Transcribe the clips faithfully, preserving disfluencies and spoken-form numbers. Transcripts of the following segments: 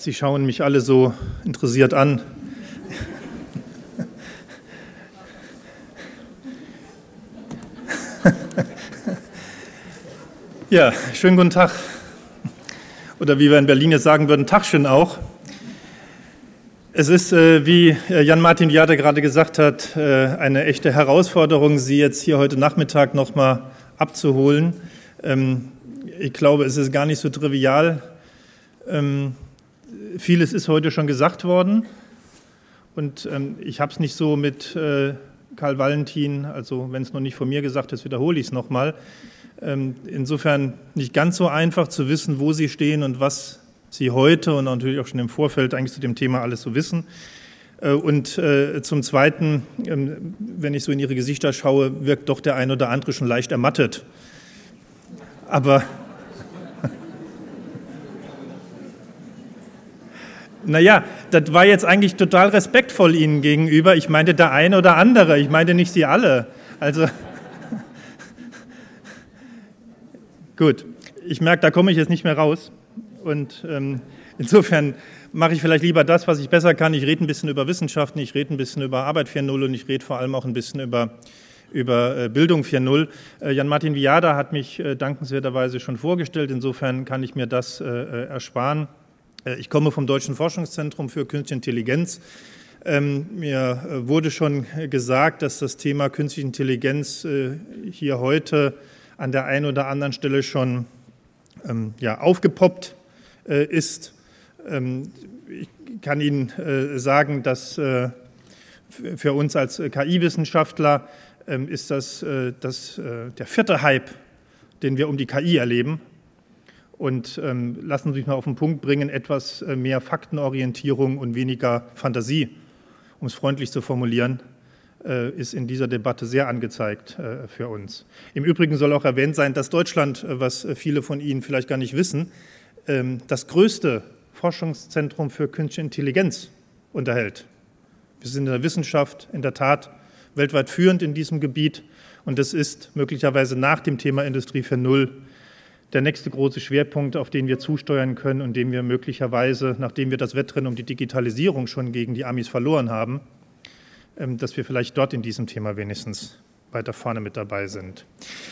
Sie schauen mich alle so interessiert an. Ja, schönen guten Tag. Oder wie wir in Berlin jetzt sagen würden, Tag schön auch. Es ist, wie Jan-Martin Viada gerade gesagt hat, eine echte Herausforderung, Sie jetzt hier heute Nachmittag nochmal abzuholen. Ich glaube, es ist gar nicht so trivial. Vieles ist heute schon gesagt worden und ich habe es nicht so mit Karl Valentin, also wenn es noch nicht von mir gesagt ist, wiederhole ich es nochmal. Insofern nicht ganz so einfach zu wissen, wo Sie stehen und was Sie heute und natürlich auch schon im Vorfeld eigentlich zu dem Thema alles so wissen. Und zum Zweiten, wenn ich so in Ihre Gesichter schaue, wirkt doch der ein oder andere schon leicht ermattet. Aber, naja, das war jetzt eigentlich total respektvoll Ihnen gegenüber. Ich meinte der eine oder andere, ich meinte nicht Sie alle. Also, gut, ich merke, da komme ich jetzt nicht mehr raus. Und ähm, insofern mache ich vielleicht lieber das, was ich besser kann. Ich rede ein bisschen über Wissenschaften, ich rede ein bisschen über Arbeit vier Punkt null und ich rede vor allem auch ein bisschen über, über Bildung vier Punkt null. Äh, Jan-Martin Viada hat mich äh, dankenswerterweise schon vorgestellt, insofern kann ich mir das äh, ersparen. Äh, ich komme vom Deutschen Forschungszentrum für Künstliche Intelligenz. Ähm, mir wurde schon gesagt, dass das Thema Künstliche Intelligenz äh, hier heute an der einen oder anderen Stelle schon ähm, ja, aufgepoppt ist. Ich kann Ihnen sagen, dass für uns als K I-Wissenschaftler ist das, das der vierte Hype, den wir um die K I erleben. Und lassen Sie mich mal auf den Punkt bringen, etwas mehr Faktenorientierung und weniger Fantasie, um es freundlich zu formulieren, ist in dieser Debatte sehr angezeigt für uns. Im Übrigen soll auch erwähnt sein, dass Deutschland, was viele von Ihnen vielleicht gar nicht wissen, das größte Forschungszentrum für Künstliche Intelligenz unterhält. Wir sind in der Wissenschaft in der Tat weltweit führend in diesem Gebiet und das ist möglicherweise nach dem Thema Industrie vier Punkt null der nächste große Schwerpunkt, auf den wir zusteuern können und den wir möglicherweise, nachdem wir das Wettrennen um die Digitalisierung schon gegen die Amis verloren haben, dass wir vielleicht dort in diesem Thema wenigstens weiter vorne mit dabei sind.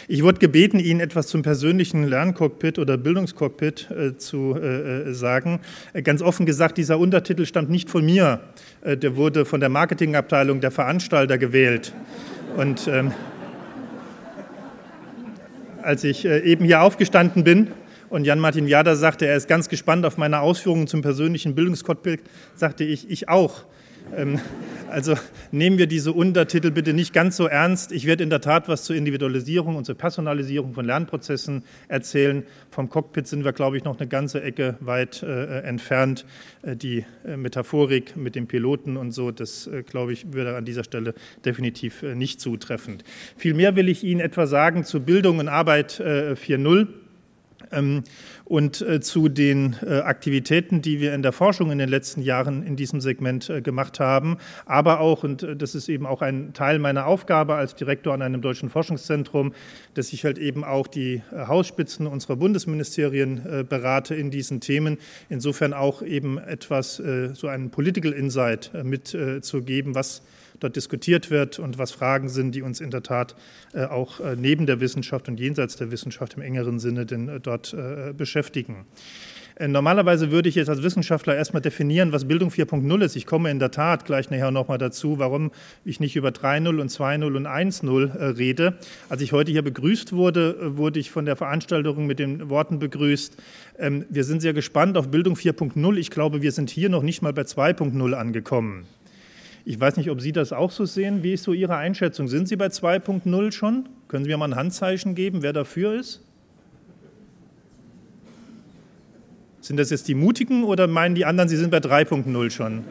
Ich wurde gebeten, Ihnen etwas zum persönlichen Lerncockpit oder Bildungscockpit äh, zu äh, sagen. Ganz offen gesagt, dieser Untertitel stammt nicht von mir. Äh, der wurde von der Marketingabteilung der Veranstalter gewählt. Und ähm, als ich äh, eben hier aufgestanden bin und Jan-Martin Viada sagte, er ist ganz gespannt auf meine Ausführungen zum persönlichen Bildungscockpit, sagte ich, ich auch. Also nehmen wir diese Untertitel bitte nicht ganz so ernst. Ich werde in der Tat was zur Individualisierung und zur Personalisierung von Lernprozessen erzählen. Vom Cockpit sind wir, glaube ich, noch eine ganze Ecke weit äh, entfernt. Die äh, Metaphorik mit dem Piloten und so, das, äh, glaube ich, würde an dieser Stelle definitiv äh, nicht zutreffend. Vielmehr will ich Ihnen etwas sagen zu Bildung und Arbeit äh, vier Punkt null. Und zu den Aktivitäten, die wir in der Forschung in den letzten Jahren in diesem Segment gemacht haben, aber auch, und das ist eben auch ein Teil meiner Aufgabe als Direktor an einem deutschen Forschungszentrum, dass ich halt eben auch die Hausspitzen unserer Bundesministerien berate in diesen Themen, insofern auch eben etwas, so einen Political Insight mitzugeben, was dort diskutiert wird und was Fragen sind, die uns in der Tat äh, auch äh, neben der Wissenschaft und jenseits der Wissenschaft im engeren Sinne denn äh, dort äh, beschäftigen. Äh, normalerweise würde ich jetzt als Wissenschaftler erstmal definieren, was Bildung vier Punkt null ist. Ich komme in der Tat gleich nachher nochmal dazu, warum ich nicht über drei Punkt null und zwei Punkt null und eins Punkt null äh, rede. Als ich heute hier begrüßt wurde, äh, wurde ich von der Veranstaltung mit den Worten begrüßt, ähm, wir sind sehr gespannt auf Bildung vier Punkt null. Ich glaube, wir sind hier noch nicht mal bei zwei Punkt null angekommen. Ich weiß nicht, ob Sie das auch so sehen. Wie ist so Ihre Einschätzung? Sind Sie bei zwei Punkt null schon? Können Sie mir mal ein Handzeichen geben, wer dafür ist? Sind das jetzt die Mutigen oder meinen die anderen, Sie sind bei drei Punkt null schon?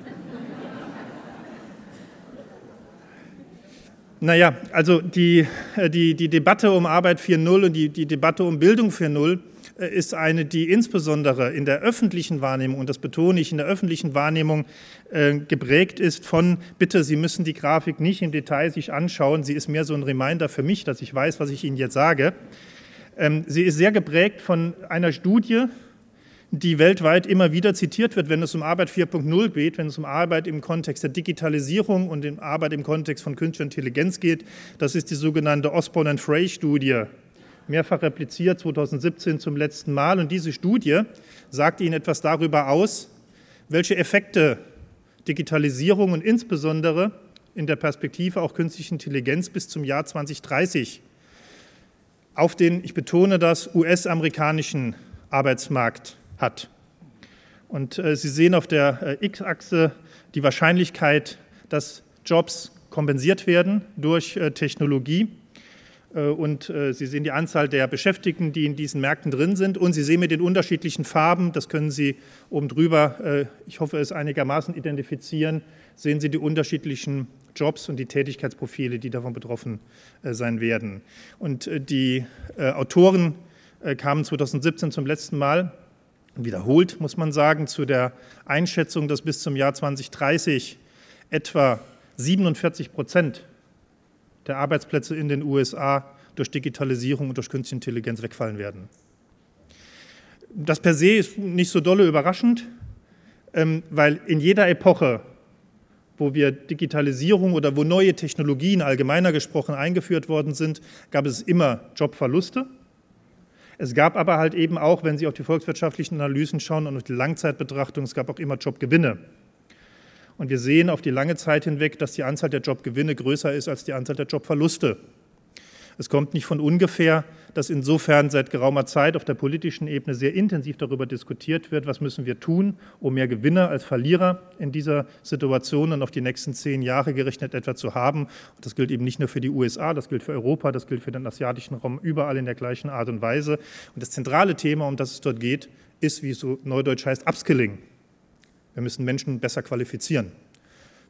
Naja, also die, die, die Debatte um Arbeit vier Punkt null und die, die Debatte um Bildung vier Punkt null ist eine, die insbesondere in der öffentlichen Wahrnehmung, und das betone ich, in der öffentlichen Wahrnehmung äh, geprägt ist von, bitte, Sie müssen die Grafik nicht im Detail sich anschauen, sie ist mehr so ein Reminder für mich, dass ich weiß, was ich Ihnen jetzt sage. Ähm, sie ist sehr geprägt von einer Studie, die weltweit immer wieder zitiert wird, wenn es um Arbeit vier Punkt null geht, wenn es um Arbeit im Kontext der Digitalisierung und um Arbeit im Kontext von künstlicher Intelligenz geht. Das ist die sogenannte Osborne and Frey-Studie, mehrfach repliziert, zweitausendsiebzehn zum letzten Mal. Und diese Studie sagt Ihnen etwas darüber aus, welche Effekte Digitalisierung und insbesondere in der Perspektive auch künstliche Intelligenz bis zum Jahr zwanzig dreißig auf den, ich betone das, U S-amerikanischen Arbeitsmarkt hat. Und äh, Sie sehen auf der äh, X-Achse die Wahrscheinlichkeit, dass Jobs kompensiert werden durch äh, Technologie. Äh, und äh, Sie sehen die Anzahl der Beschäftigten, die in diesen Märkten drin sind. Und Sie sehen mit den unterschiedlichen Farben, das können Sie oben drüber, äh, ich hoffe es einigermaßen identifizieren, sehen Sie die unterschiedlichen Jobs und die Tätigkeitsprofile, die davon betroffen äh, sein werden. Und äh, die äh, Autoren äh, kamen zweitausendsiebzehn zum letzten Mal, wiederholt muss man sagen, zu der Einschätzung, dass bis zum Jahr zwanzig dreißig etwa siebenundvierzig Prozent der Arbeitsplätze in den U S A durch Digitalisierung und durch künstliche Intelligenz wegfallen werden. Das per se ist nicht so dolle überraschend, ähm, weil in jeder Epoche, wo wir Digitalisierung oder wo neue Technologien allgemeiner gesprochen eingeführt worden sind, gab es immer Jobverluste. Es gab aber halt eben auch, wenn Sie auf die volkswirtschaftlichen Analysen schauen und auf die Langzeitbetrachtung, es gab auch immer Jobgewinne. Und wir sehen auf die lange Zeit hinweg, dass die Anzahl der Jobgewinne größer ist als die Anzahl der Jobverluste. Es kommt nicht von ungefähr, dass insofern seit geraumer Zeit auf der politischen Ebene sehr intensiv darüber diskutiert wird, was müssen wir tun, um mehr Gewinner als Verlierer in dieser Situation und auf die nächsten zehn Jahre gerechnet etwa zu haben. Und das gilt eben nicht nur für die U S A, das gilt für Europa, das gilt für den asiatischen Raum, überall in der gleichen Art und Weise. Und das zentrale Thema, um das es dort geht, ist, wie es so neudeutsch heißt, Upskilling. Wir müssen Menschen besser qualifizieren.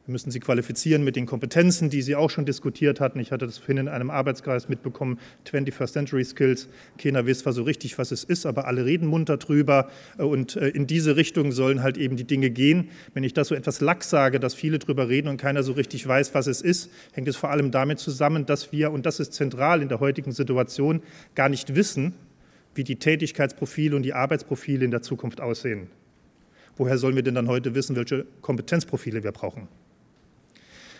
Wir müssen sie qualifizieren mit den Kompetenzen, die Sie auch schon diskutiert hatten. Ich hatte das vorhin in einem Arbeitskreis mitbekommen, twenty-first Century Skills. Keiner weiß zwar so richtig, was es ist, aber alle reden munter drüber. Und in diese Richtung sollen halt eben die Dinge gehen. Wenn ich das so etwas lax sage, dass viele drüber reden und keiner so richtig weiß, was es ist, hängt es vor allem damit zusammen, dass wir, und das ist zentral in der heutigen Situation, gar nicht wissen, wie die Tätigkeitsprofile und die Arbeitsprofile in der Zukunft aussehen. Woher sollen wir denn dann heute wissen, welche Kompetenzprofile wir brauchen?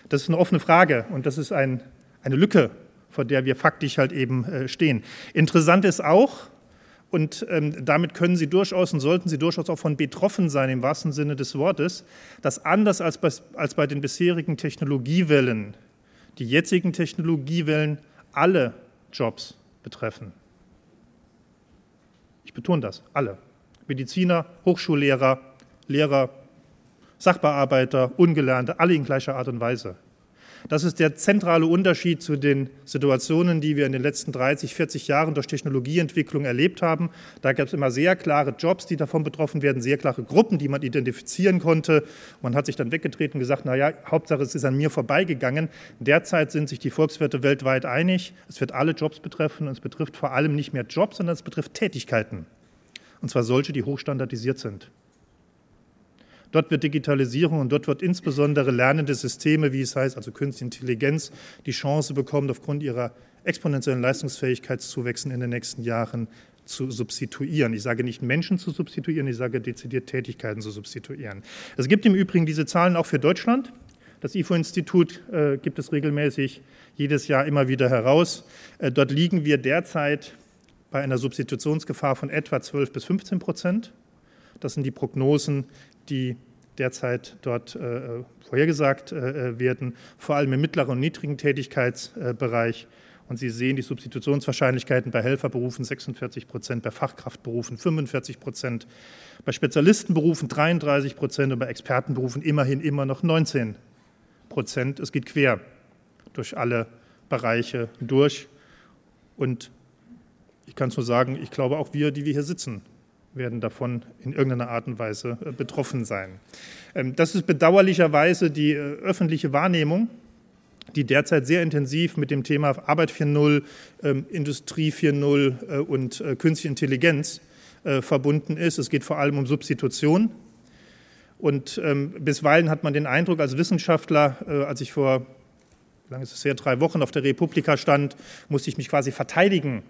Das ist eine offene Frage und das ist ein, eine Lücke, vor der wir faktisch halt eben äh, stehen. Interessant ist auch, und ähm, damit können Sie durchaus und sollten Sie durchaus auch von betroffen sein, im wahrsten Sinne des Wortes, dass anders als bei, als bei den bisherigen Technologiewellen, die jetzigen Technologiewellen alle Jobs betreffen. Ich betone das, alle. Mediziner, Hochschullehrer, Lehrer, Sachbearbeiter, Ungelernte, alle in gleicher Art und Weise. Das ist der zentrale Unterschied zu den Situationen, die wir in den letzten dreißig, vierzig Jahren durch Technologieentwicklung erlebt haben. Da gab es immer sehr klare Jobs, die davon betroffen werden, sehr klare Gruppen, die man identifizieren konnte. Man hat sich dann weggedreht und gesagt, naja, Hauptsache es ist an mir vorbeigegangen. Derzeit sind sich die Volkswirte weltweit einig. Es wird alle Jobs betreffen und es betrifft vor allem nicht mehr Jobs, sondern es betrifft Tätigkeiten. Und zwar solche, die hochstandardisiert sind. Dort wird Digitalisierung und dort wird insbesondere lernende Systeme, wie es heißt, also Künstliche Intelligenz, die Chance bekommen, aufgrund ihrer exponentiellen Leistungsfähigkeitszuwächsen in den nächsten Jahren zu substituieren. Ich sage nicht Menschen zu substituieren, ich sage dezidiert Tätigkeiten zu substituieren. Es gibt im Übrigen diese Zahlen auch für Deutschland. Das I F O-Institut äh, gibt es regelmäßig jedes Jahr immer wieder heraus. Äh, dort liegen wir derzeit bei einer Substitutionsgefahr von etwa zwölf bis fünfzehn Prozent. Das sind die Prognosen, die derzeit dort äh, vorhergesagt äh, werden, vor allem im mittleren und niedrigen Tätigkeitsbereich. Und Sie sehen die Substitutionswahrscheinlichkeiten bei Helferberufen sechsundvierzig Prozent, bei Fachkraftberufen fünfundvierzig Prozent, bei Spezialistenberufen dreiunddreißig Prozent und bei Expertenberufen immerhin immer noch neunzehn Prozent. Es geht quer durch alle Bereiche durch. Und ich kann es nur sagen, ich glaube auch wir, die wir hier sitzen, werden davon in irgendeiner Art und Weise betroffen sein. Das ist bedauerlicherweise die öffentliche Wahrnehmung, die derzeit sehr intensiv mit dem Thema Arbeit vier Punkt null, Industrie vier Punkt null und Künstliche Intelligenz verbunden ist. Es geht vor allem um Substitution. Und bisweilen hat man den Eindruck als Wissenschaftler, als ich vor, wie lange ist es her, drei Wochen auf der Republika stand, musste ich mich quasi verteidigen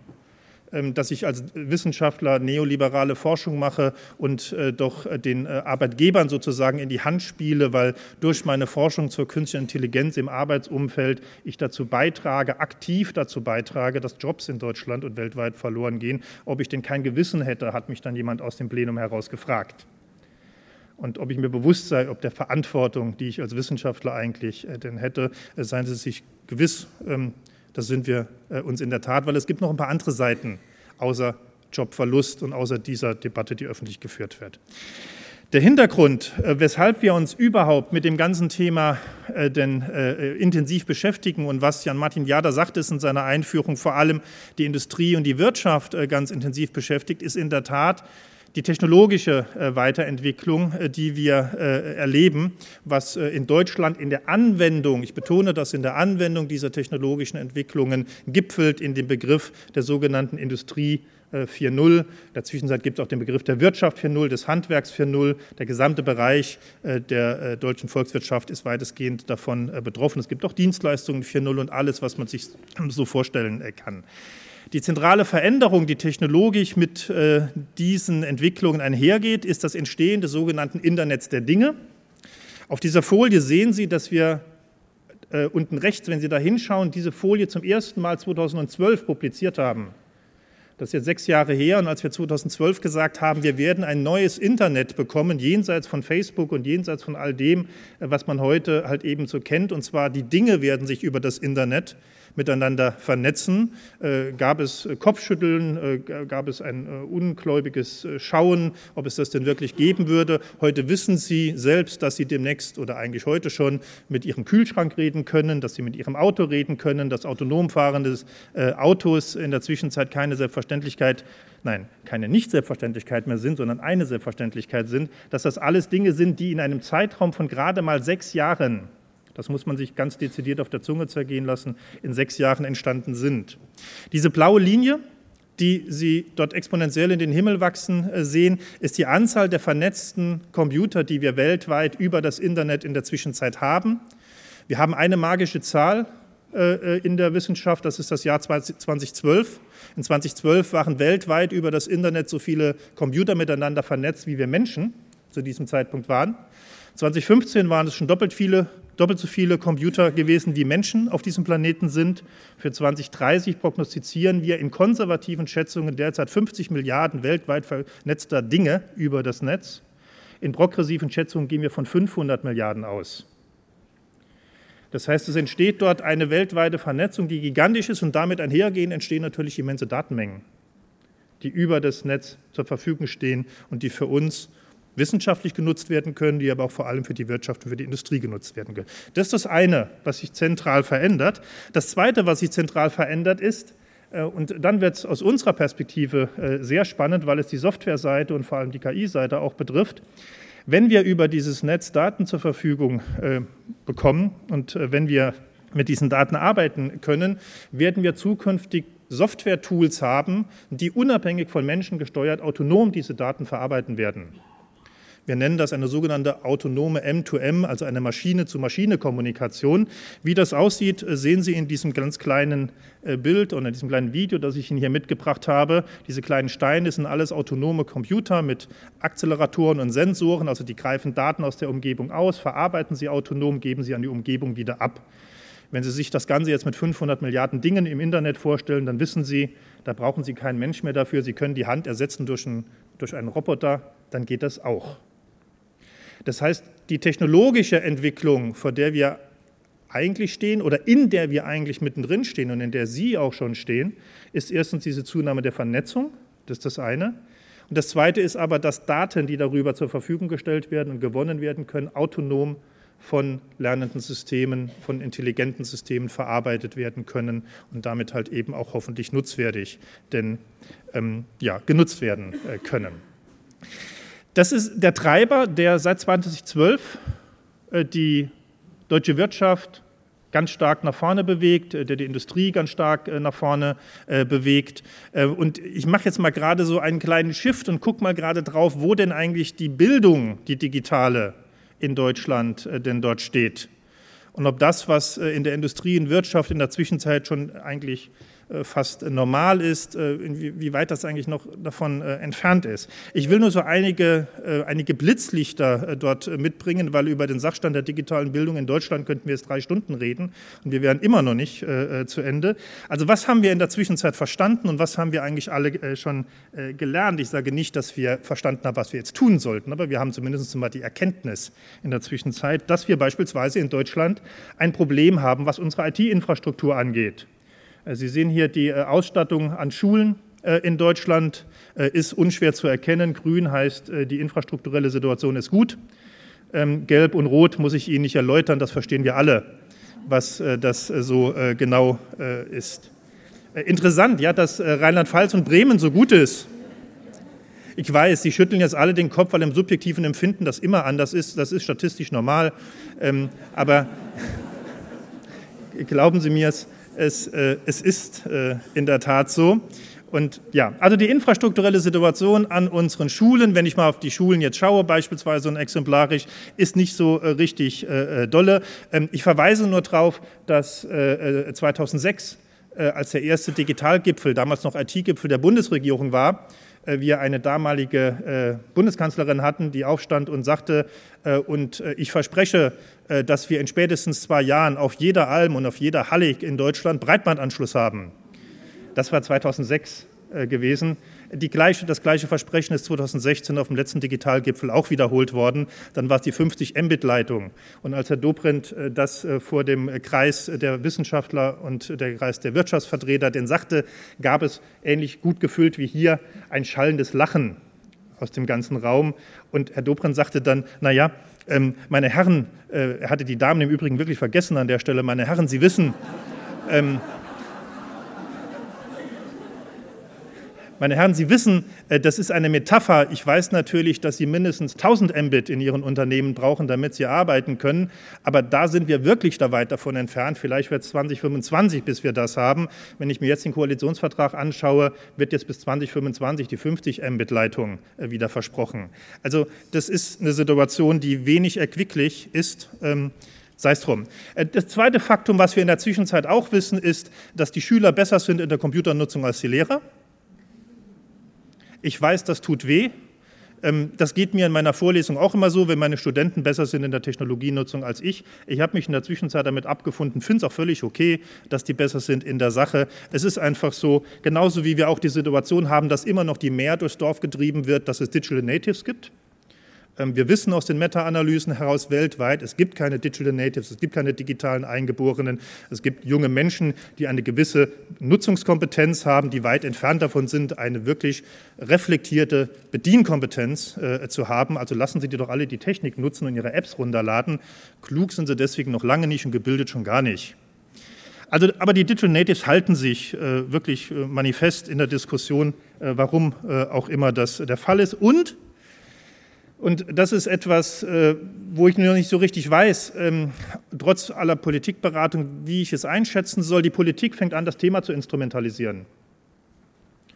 dass ich als Wissenschaftler neoliberale Forschung mache und doch den Arbeitgebern sozusagen in die Hand spiele, weil durch meine Forschung zur künstlichen Intelligenz im Arbeitsumfeld ich dazu beitrage, aktiv dazu beitrage, dass Jobs in Deutschland und weltweit verloren gehen. Ob ich denn kein Gewissen hätte, hat mich dann jemand aus dem Plenum heraus gefragt. Und ob ich mir bewusst sei, ob der Verantwortung, die ich als Wissenschaftler eigentlich äh, denn hätte, äh, seien Sie sich gewiss, ähm, das sind wir äh, uns in der Tat, weil es gibt noch ein paar andere Seiten, außer Jobverlust und außer dieser Debatte, die öffentlich geführt wird. Der Hintergrund, äh, weshalb wir uns überhaupt mit dem ganzen Thema äh, denn äh, intensiv beschäftigen und was Jan-Martin Wiater sagt, ist in seiner Einführung vor allem die Industrie und die Wirtschaft äh, ganz intensiv beschäftigt, ist in der Tat die technologische Weiterentwicklung, die wir erleben, was in Deutschland in der Anwendung, ich betone das, in der Anwendung dieser technologischen Entwicklungen gipfelt in dem Begriff der sogenannten Industrie vier Punkt null. In der Zwischenzeit gibt es auch den Begriff der Wirtschaft vier Punkt null, des Handwerks vier Punkt null. Der gesamte Bereich der deutschen Volkswirtschaft ist weitestgehend davon betroffen. Es gibt auch Dienstleistungen vier Punkt null und alles, was man sich so vorstellen kann. Die zentrale Veränderung, die technologisch mit äh, diesen Entwicklungen einhergeht, ist das Entstehen des sogenannten Internets der Dinge. Auf dieser Folie sehen Sie, dass wir äh, unten rechts, wenn Sie da hinschauen, diese Folie zum ersten Mal zweitausendzwölf publiziert haben. Das ist jetzt sechs Jahre her, und als wir zweitausendzwölf gesagt haben, wir werden ein neues Internet bekommen, jenseits von Facebook und jenseits von all dem, was man heute halt eben so kennt, und zwar die Dinge werden sich über das Internet miteinander vernetzen, äh, gab es Kopfschütteln, äh, gab es ein äh, ungläubiges Schauen, ob es das denn wirklich geben würde. Heute wissen Sie selbst, dass Sie demnächst oder eigentlich heute schon mit Ihrem Kühlschrank reden können, dass Sie mit Ihrem Auto reden können, dass autonom fahrende äh, Autos in der Zwischenzeit keine Selbstverständlichkeit, nein, keine Nicht-Selbstverständlichkeit mehr sind, sondern eine Selbstverständlichkeit sind, dass das alles Dinge sind, die in einem Zeitraum von gerade mal sechs Jahren, das muss man sich ganz dezidiert auf der Zunge zergehen lassen, in sechs Jahren entstanden sind. Diese blaue Linie, die Sie dort exponentiell in den Himmel wachsen sehen, ist die Anzahl der vernetzten Computer, die wir weltweit über das Internet in der Zwischenzeit haben. Wir haben eine magische Zahl in der Wissenschaft, das ist das Jahr zweitausendzwölf. In zweitausendzwölf waren weltweit über das Internet so viele Computer miteinander vernetzt, wie wir Menschen zu diesem Zeitpunkt waren. zweitausendfünfzehn waren es schon doppelt viele doppelt so viele Computer gewesen, wie Menschen auf diesem Planeten sind. Für zweitausenddreißig prognostizieren wir in konservativen Schätzungen derzeit fünfzig Milliarden weltweit vernetzter Dinge über das Netz. In progressiven Schätzungen gehen wir von fünfhundert Milliarden aus. Das heißt, es entsteht dort eine weltweite Vernetzung, die gigantisch ist, und damit einhergehend entstehen natürlich immense Datenmengen, die über das Netz zur Verfügung stehen und die für uns wissenschaftlich genutzt werden können, die aber auch vor allem für die Wirtschaft und für die Industrie genutzt werden können. Das ist das eine, was sich zentral verändert. Das zweite, was sich zentral verändert, ist, und dann wird es aus unserer Perspektive sehr spannend, weil es die Softwareseite und vor allem die K I-Seite auch betrifft. Wenn wir über dieses Netz Daten zur Verfügung bekommen und wenn wir mit diesen Daten arbeiten können, werden wir zukünftig Software-Tools haben, die unabhängig von Menschen gesteuert autonom diese Daten verarbeiten werden. Wir nennen das eine sogenannte autonome M zwei M, also eine Maschine-zu-Maschine-Kommunikation. Wie das aussieht, sehen Sie in diesem ganz kleinen Bild und in diesem kleinen Video, das ich Ihnen hier mitgebracht habe. Diese kleinen Steine sind alles autonome Computer mit Akzeleratoren und Sensoren. Also die greifen Daten aus der Umgebung aus, verarbeiten sie autonom, geben sie an die Umgebung wieder ab. Wenn Sie sich das Ganze jetzt mit fünfhundert Milliarden Dingen im Internet vorstellen, dann wissen Sie, da brauchen Sie keinen Mensch mehr dafür. Sie können die Hand ersetzen durch einen, durch einen Roboter, dann geht das auch. Das heißt, die technologische Entwicklung, vor der wir eigentlich stehen oder in der wir eigentlich mittendrin stehen und in der Sie auch schon stehen, ist erstens diese Zunahme der Vernetzung, das ist das eine. Und das zweite ist aber, dass Daten, die darüber zur Verfügung gestellt werden und gewonnen werden können, autonom von lernenden Systemen, von intelligenten Systemen verarbeitet werden können und damit halt eben auch hoffentlich nutzwertig, denn ähm, ja, genutzt werden äh, können. Das ist der Treiber, der seit zweitausendzwölf die deutsche Wirtschaft ganz stark nach vorne bewegt, der die Industrie ganz stark nach vorne bewegt. Und ich mache jetzt mal gerade so einen kleinen Shift und gucke mal gerade drauf, wo denn eigentlich die Bildung, die digitale, in Deutschland denn dort steht. Und ob das, was in der Industrie und Wirtschaft in der Zwischenzeit schon eigentlich fast normal ist, wie weit das eigentlich noch davon entfernt ist. Ich will nur so einige, einige Blitzlichter dort mitbringen, weil über den Sachstand der digitalen Bildung in Deutschland könnten wir jetzt drei Stunden reden und wir wären immer noch nicht zu Ende. Also was haben wir in der Zwischenzeit verstanden und was haben wir eigentlich alle schon gelernt? Ich sage nicht, dass wir verstanden haben, was wir jetzt tun sollten, aber wir haben zumindest mal die Erkenntnis in der Zwischenzeit, dass wir beispielsweise in Deutschland ein Problem haben, was unsere I T-Infrastruktur angeht. Sie sehen hier, die Ausstattung an Schulen in Deutschland ist unschwer zu erkennen. Grün heißt, die infrastrukturelle Situation ist gut. Gelb und Rot muss ich Ihnen nicht erläutern, das verstehen wir alle, was das so genau ist. Interessant, ja, dass Rheinland-Pfalz und Bremen so gut ist. Ich weiß, Sie schütteln jetzt alle den Kopf, weil im subjektiven Empfinden das immer anders ist. Das ist statistisch normal, aber glauben Sie mir es, Es, äh, es ist äh, in der Tat so. Und ja, also die infrastrukturelle Situation an unseren Schulen, wenn ich mal auf die Schulen jetzt schaue, beispielsweise und exemplarisch, ist nicht so äh, richtig äh, dolle. Ähm, ich verweise nur darauf, dass äh, zweitausendsechs, äh, als der erste Digitalgipfel, damals noch I T-Gipfel der Bundesregierung war, wir eine damalige Bundeskanzlerin hatten, die aufstand und sagte, und ich verspreche, dass wir in spätestens zwei Jahren auf jeder Alm und auf jeder Halle in Deutschland Breitbandanschluss haben. Das war zweitausendsechs gewesen. Die gleiche, das gleiche Versprechen ist zweitausendsechzehn auf dem letzten Digitalgipfel auch wiederholt worden. Dann war es die fünfzig Mbit Leitung. Und als Herr Dobrindt das vor dem Kreis der Wissenschaftler und der Kreis der Wirtschaftsvertreter den sagte, gab es ähnlich gut gefüllt wie hier ein schallendes Lachen aus dem ganzen Raum. Und Herr Dobrindt sagte dann, naja, meine Herren, er hatte die Damen im Übrigen wirklich vergessen an der Stelle, meine Herren, Sie wissen, ähm, Meine Herren, Sie wissen, das ist eine Metapher. Ich weiß natürlich, dass Sie mindestens tausend Mbit in Ihren Unternehmen brauchen, damit Sie arbeiten können. Aber da sind wir wirklich da weit davon entfernt. Vielleicht wird es zwanzig fünfundzwanzig, bis wir das haben. Wenn ich mir jetzt den Koalitionsvertrag anschaue, wird jetzt bis zwanzig fünfundzwanzig die fünfzig Mbit Leitung wieder versprochen. Also das ist eine Situation, die wenig erquicklich ist. Sei es drum. Das zweite Faktum, was wir in der Zwischenzeit auch wissen, ist, dass die Schüler besser sind in der Computernutzung als die Lehrer. Ich weiß, das tut weh. Das geht mir in meiner Vorlesung auch immer so, wenn meine Studenten besser sind in der Technologienutzung als ich. Ich habe mich in der Zwischenzeit damit abgefunden, finde es auch völlig okay, dass die besser sind in der Sache. Es ist einfach so, genauso wie wir auch die Situation haben, dass immer noch die Mehr durchs Dorf getrieben wird, dass es Digital Natives gibt. Wir wissen aus den Meta-Analysen heraus weltweit, es gibt keine Digital Natives, es gibt keine digitalen Eingeborenen, es gibt junge Menschen, die eine gewisse Nutzungskompetenz haben, die weit entfernt davon sind, eine wirklich reflektierte Bedienkompetenz äh, zu haben. Also lassen Sie die doch alle die Technik nutzen und ihre Apps runterladen. Klug sind sie deswegen noch lange nicht und gebildet schon gar nicht. Also, aber die Digital Natives halten sich äh, wirklich äh, manifest in der Diskussion, äh, warum äh, auch immer das der Fall ist. Und Und das ist etwas, wo ich noch nicht so richtig weiß, trotz aller Politikberatung, wie ich es einschätzen soll. Die Politik fängt an, das Thema zu instrumentalisieren.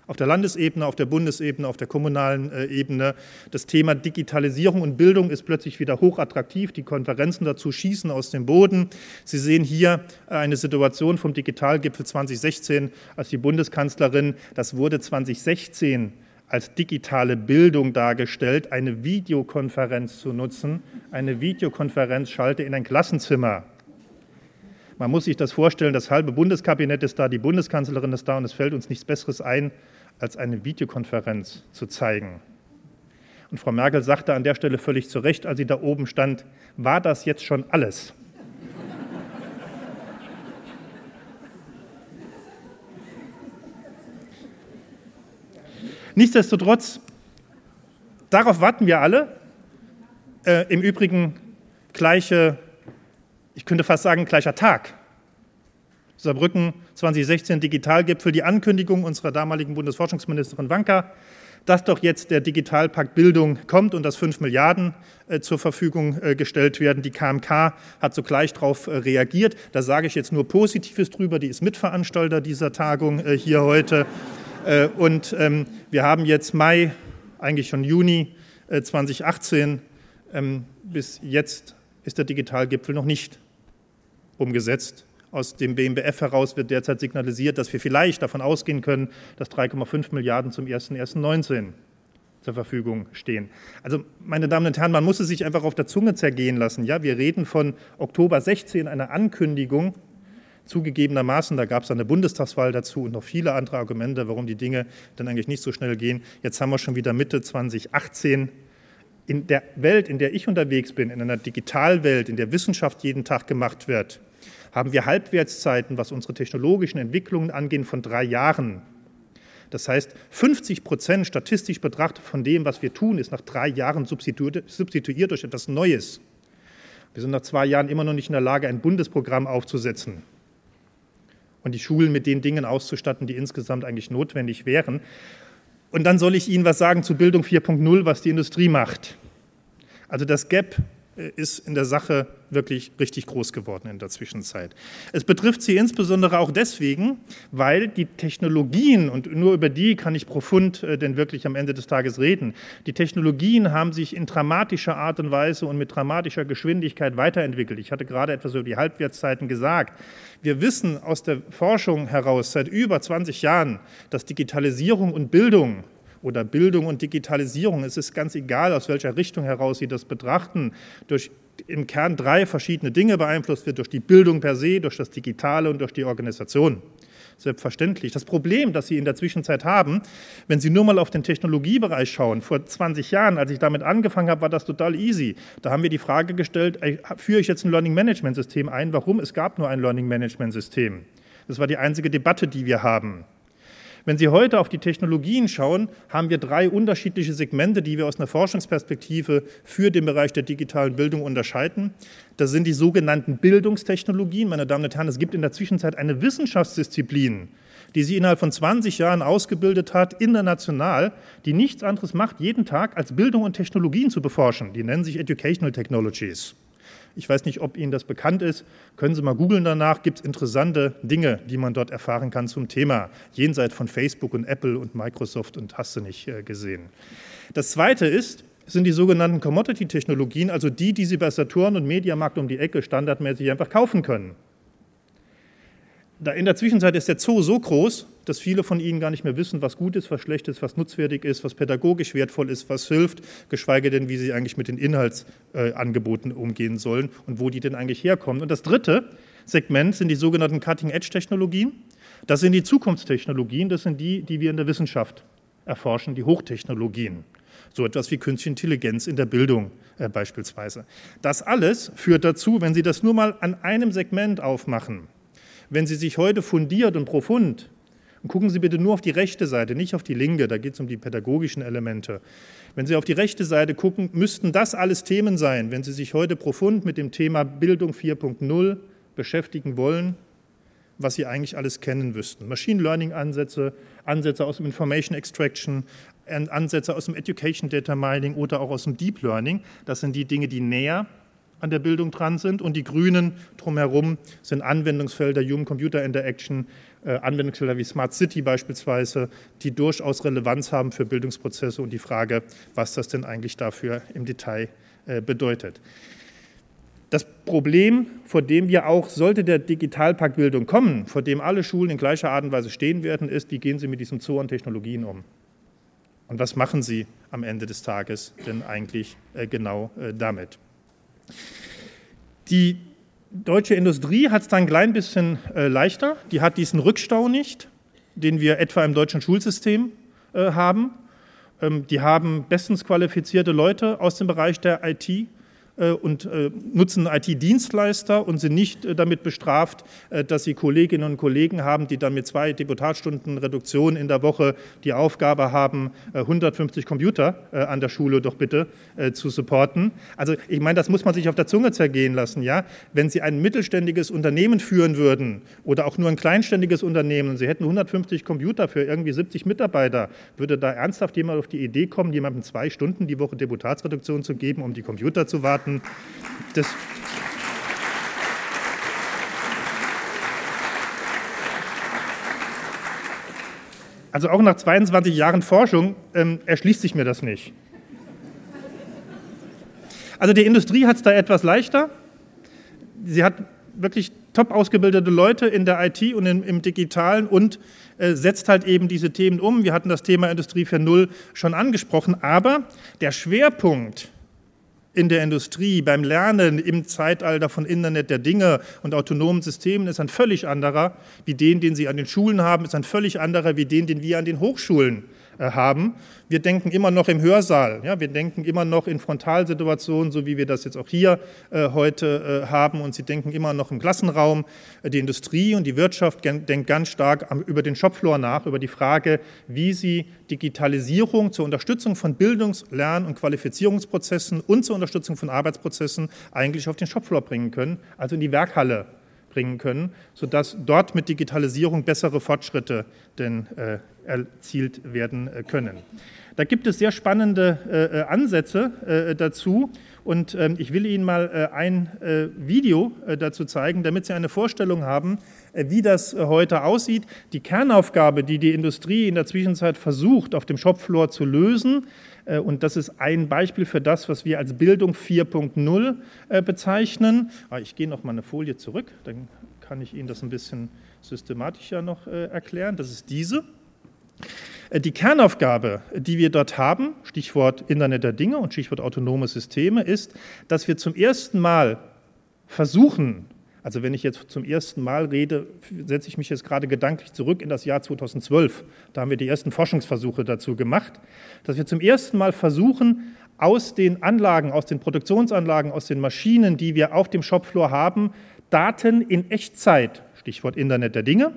Auf der Landesebene, auf der Bundesebene, auf der kommunalen Ebene. Das Thema Digitalisierung und Bildung ist plötzlich wieder hochattraktiv. Die Konferenzen dazu schießen aus dem Boden. Sie sehen hier eine Situation vom Digitalgipfel zweitausendsechzehn, als die Bundeskanzlerin, das wurde zweitausendsechzehn als digitale Bildung dargestellt, eine Videokonferenz zu nutzen. Eine Videokonferenzschalte in ein Klassenzimmer. Man muss sich das vorstellen, das halbe Bundeskabinett ist da, die Bundeskanzlerin ist da und es fällt uns nichts Besseres ein, als eine Videokonferenz zu zeigen. Und Frau Merkel sagte an der Stelle völlig zu Recht, als sie da oben stand, war das jetzt schon alles? Nichtsdestotrotz, darauf warten wir alle. Äh, im Übrigen gleiche, ich könnte fast sagen, gleicher Tag. Saarbrücken zweitausendsechzehn Digitalgipfel, die Ankündigung unserer damaligen Bundesforschungsministerin Wanka, dass doch jetzt der Digitalpakt Bildung kommt und dass fünf Milliarden äh, zur Verfügung äh, gestellt werden. Die K M K hat sogleich darauf äh, reagiert. Da sage ich jetzt nur Positives drüber. Die ist Mitveranstalter dieser Tagung äh, hier heute. Und ähm, wir haben jetzt Mai, eigentlich schon Juni äh, zweitausendachtzehn, ähm, bis jetzt ist der Digitalgipfel noch nicht umgesetzt, Aus dem B M B F heraus wird derzeit signalisiert, dass wir vielleicht davon ausgehen können, dass drei Komma fünf Milliarden zum ersten ersten neunzehn zur Verfügung stehen. Also, meine Damen und Herren, man muss es sich einfach auf der Zunge zergehen lassen. Ja, wir reden von Oktober sechzehn, einer Ankündigung, zugegebenermaßen, da gab es eine Bundestagswahl dazu und noch viele andere Argumente, warum die Dinge dann eigentlich nicht so schnell gehen. Jetzt haben wir schon wieder Mitte zwanzig achtzehn. In der Welt, in der ich unterwegs bin, in einer Digitalwelt, in der Wissenschaft jeden Tag gemacht wird, haben wir Halbwertszeiten, was unsere technologischen Entwicklungen angeht, von drei Jahren. Das heißt, fünfzig Prozent statistisch betrachtet von dem, was wir tun, ist nach drei Jahren substituiert durch etwas Neues. Wir sind nach zwei Jahren immer noch nicht in der Lage, ein Bundesprogramm aufzusetzen und die Schulen mit den Dingen auszustatten, die insgesamt eigentlich notwendig wären. Und dann soll ich Ihnen was sagen zu Bildung vier Punkt null, was die Industrie macht. Also das Gap ist in der Sache wirklich richtig groß geworden in der Zwischenzeit. Es betrifft sie insbesondere auch deswegen, weil die Technologien, und nur über die kann ich profund denn wirklich am Ende des Tages reden, die Technologien haben sich in dramatischer Art und Weise und mit dramatischer Geschwindigkeit weiterentwickelt. Ich hatte gerade etwas über die Halbwertszeiten gesagt. Wir wissen aus der Forschung heraus seit über zwanzig Jahren, dass Digitalisierung und Bildung oder Bildung und Digitalisierung, es ist ganz egal, aus welcher Richtung heraus Sie das betrachten, durch im Kern drei verschiedene Dinge beeinflusst wird, durch die Bildung per se, durch das Digitale und durch die Organisation. Selbstverständlich. Das Problem, das Sie in der Zwischenzeit haben, wenn Sie nur mal auf den Technologiebereich schauen, vor zwanzig Jahren, als ich damit angefangen habe, war das total easy. Da haben wir die Frage gestellt, führe ich jetzt ein Learning Management System ein? Warum? Es gab nur ein Learning Management System. Das war die einzige Debatte, die wir haben. Wenn Sie heute auf die Technologien schauen, haben wir drei unterschiedliche Segmente, die wir aus einer Forschungsperspektive für den Bereich der digitalen Bildung unterscheiden. Das sind die sogenannten Bildungstechnologien. Meine Damen und Herren, es gibt in der Zwischenzeit eine Wissenschaftsdisziplin, die sie innerhalb von zwanzig Jahren ausgebildet hat, international, die nichts anderes macht, jeden Tag als Bildung und Technologien zu beforschen. Die nennen sich Educational Technologies. Ich weiß nicht, ob Ihnen das bekannt ist. Können Sie mal googeln danach. Gibt es interessante Dinge, die man dort erfahren kann zum Thema, jenseits von Facebook und Apple und Microsoft und hast du nicht gesehen. Das Zweite ist, sind die sogenannten Commodity-Technologien, also die, die Sie bei Saturn und Mediamarkt um die Ecke standardmäßig einfach kaufen können. Da in der Zwischenzeit ist der Zoo so groß, dass viele von Ihnen gar nicht mehr wissen, was gut ist, was schlecht ist, was nutzwertig ist, was pädagogisch wertvoll ist, was hilft, geschweige denn, wie Sie eigentlich mit den Inhaltsangeboten umgehen sollen und wo die denn eigentlich herkommen. Und das dritte Segment sind die sogenannten Cutting-Edge-Technologien. Das sind die Zukunftstechnologien, das sind die, die wir in der Wissenschaft erforschen, die Hochtechnologien. So etwas wie künstliche Intelligenz in der Bildung äh, beispielsweise. Das alles führt dazu, wenn Sie das nur mal an einem Segment aufmachen, wenn Sie sich heute fundiert und profund, und gucken Sie bitte nur auf die rechte Seite, nicht auf die linke, da geht es um die pädagogischen Elemente. Wenn Sie auf die rechte Seite gucken, müssten das alles Themen sein, wenn Sie sich heute profund mit dem Thema Bildung vier Punkt null beschäftigen wollen, was Sie eigentlich alles kennen müssten. Machine Learning Ansätze, Ansätze aus dem Information Extraction, Ansätze aus dem Education Data Mining oder auch aus dem Deep Learning, das sind die Dinge, die näher an der Bildung dran sind, und die Grünen drumherum sind Anwendungsfelder, Human Computer Interaction, äh, Anwendungsfelder wie Smart City beispielsweise, die durchaus Relevanz haben für Bildungsprozesse und die Frage, was das denn eigentlich dafür im Detail äh, bedeutet. Das Problem, vor dem wir auch, sollte der Digitalpakt Bildung kommen, vor dem alle Schulen in gleicher Art und Weise stehen werden, ist, wie gehen sie mit diesem Zoo an Technologien um? Und was machen sie am Ende des Tages denn eigentlich äh, genau äh, damit? Die deutsche Industrie hat es da ein klein bisschen äh, leichter. Die hat diesen Rückstau nicht, den wir etwa im deutschen Schulsystem äh, haben. Ähm, die haben bestens qualifizierte Leute aus dem Bereich der I T äh, und äh, nutzen I T-Dienstleister und sind nicht äh, damit bestraft, äh, dass sie Kolleginnen und Kollegen haben, die dann mit zwei Deputatstunden Reduktion in der Woche die Aufgabe haben, äh, hundertfünfzig Computer äh, an der Schule doch bitte äh, zu supporten. Also ich meine, das muss man sich auf der Zunge zergehen lassen. Ja? Wenn Sie ein mittelständiges Unternehmen führen würden oder auch nur ein kleinständiges Unternehmen und Sie hätten hundertfünfzig Computer für irgendwie siebzig Mitarbeiter, würde da ernsthaft jemand auf die Idee kommen, jemandem zwei Stunden die Woche Deputatsreduktion zu geben, um die Computer zu warten? Das Also auch nach zweiundzwanzig Jahren Forschung ähm, erschließt sich mir das nicht. Also die Industrie hat es da etwas leichter. Sie hat wirklich top ausgebildete Leute in der I T und im, im Digitalen und äh, setzt halt eben diese Themen um. Wir hatten das Thema Industrie vier Punkt null schon angesprochen, aber der Schwerpunkt in der Industrie, beim Lernen im Zeitalter von Internet der Dinge und autonomen Systemen ist ein völlig anderer, wie den, den sie an den Schulen haben, ist ein völlig anderer, wie den, den wir an den Hochschulen äh, haben. Wir denken immer noch im Hörsaal, ja? Wir denken immer noch in Frontalsituationen, so wie wir das jetzt auch hier äh, heute äh, haben, und sie denken immer noch im Klassenraum. Die Industrie und die Wirtschaft gen- denkt ganz stark am, über den Shopfloor nach, über die Frage, wie sie Digitalisierung zur Unterstützung von Bildungs-, Lern- und Qualifizierungsprozessen und zur Unterstützung von Arbeitsprozessen eigentlich auf den Shopfloor bringen können, also in die Werkhalle bringen können, sodass dort mit Digitalisierung bessere Fortschritte denn äh, erzielt werden äh, können. Da gibt es sehr spannende äh, Ansätze äh, dazu, und ähm, ich will Ihnen mal äh, ein äh, Video äh, dazu zeigen, damit Sie eine Vorstellung haben, äh, wie das äh, heute aussieht. Die Kernaufgabe, die die Industrie in der Zwischenzeit versucht, auf dem Shopfloor zu lösen, äh, und das ist ein Beispiel für das, was wir als Bildung vier Punkt null äh, bezeichnen. Ah, ich gehe noch mal eine Folie zurück, dann kann ich Ihnen das ein bisschen systematischer noch äh, erklären. Das ist diese. Die Kernaufgabe, die wir dort haben, Stichwort Internet der Dinge und Stichwort autonome Systeme, ist, dass wir zum ersten Mal versuchen, also wenn ich jetzt zum ersten Mal rede, setze ich mich jetzt gerade gedanklich zurück in das Jahr zweitausendzwölf, da haben wir die ersten Forschungsversuche dazu gemacht, dass wir zum ersten Mal versuchen, aus den Anlagen, aus den Produktionsanlagen, aus den Maschinen, die wir auf dem Shopfloor haben, Daten in Echtzeit, Stichwort Internet der Dinge.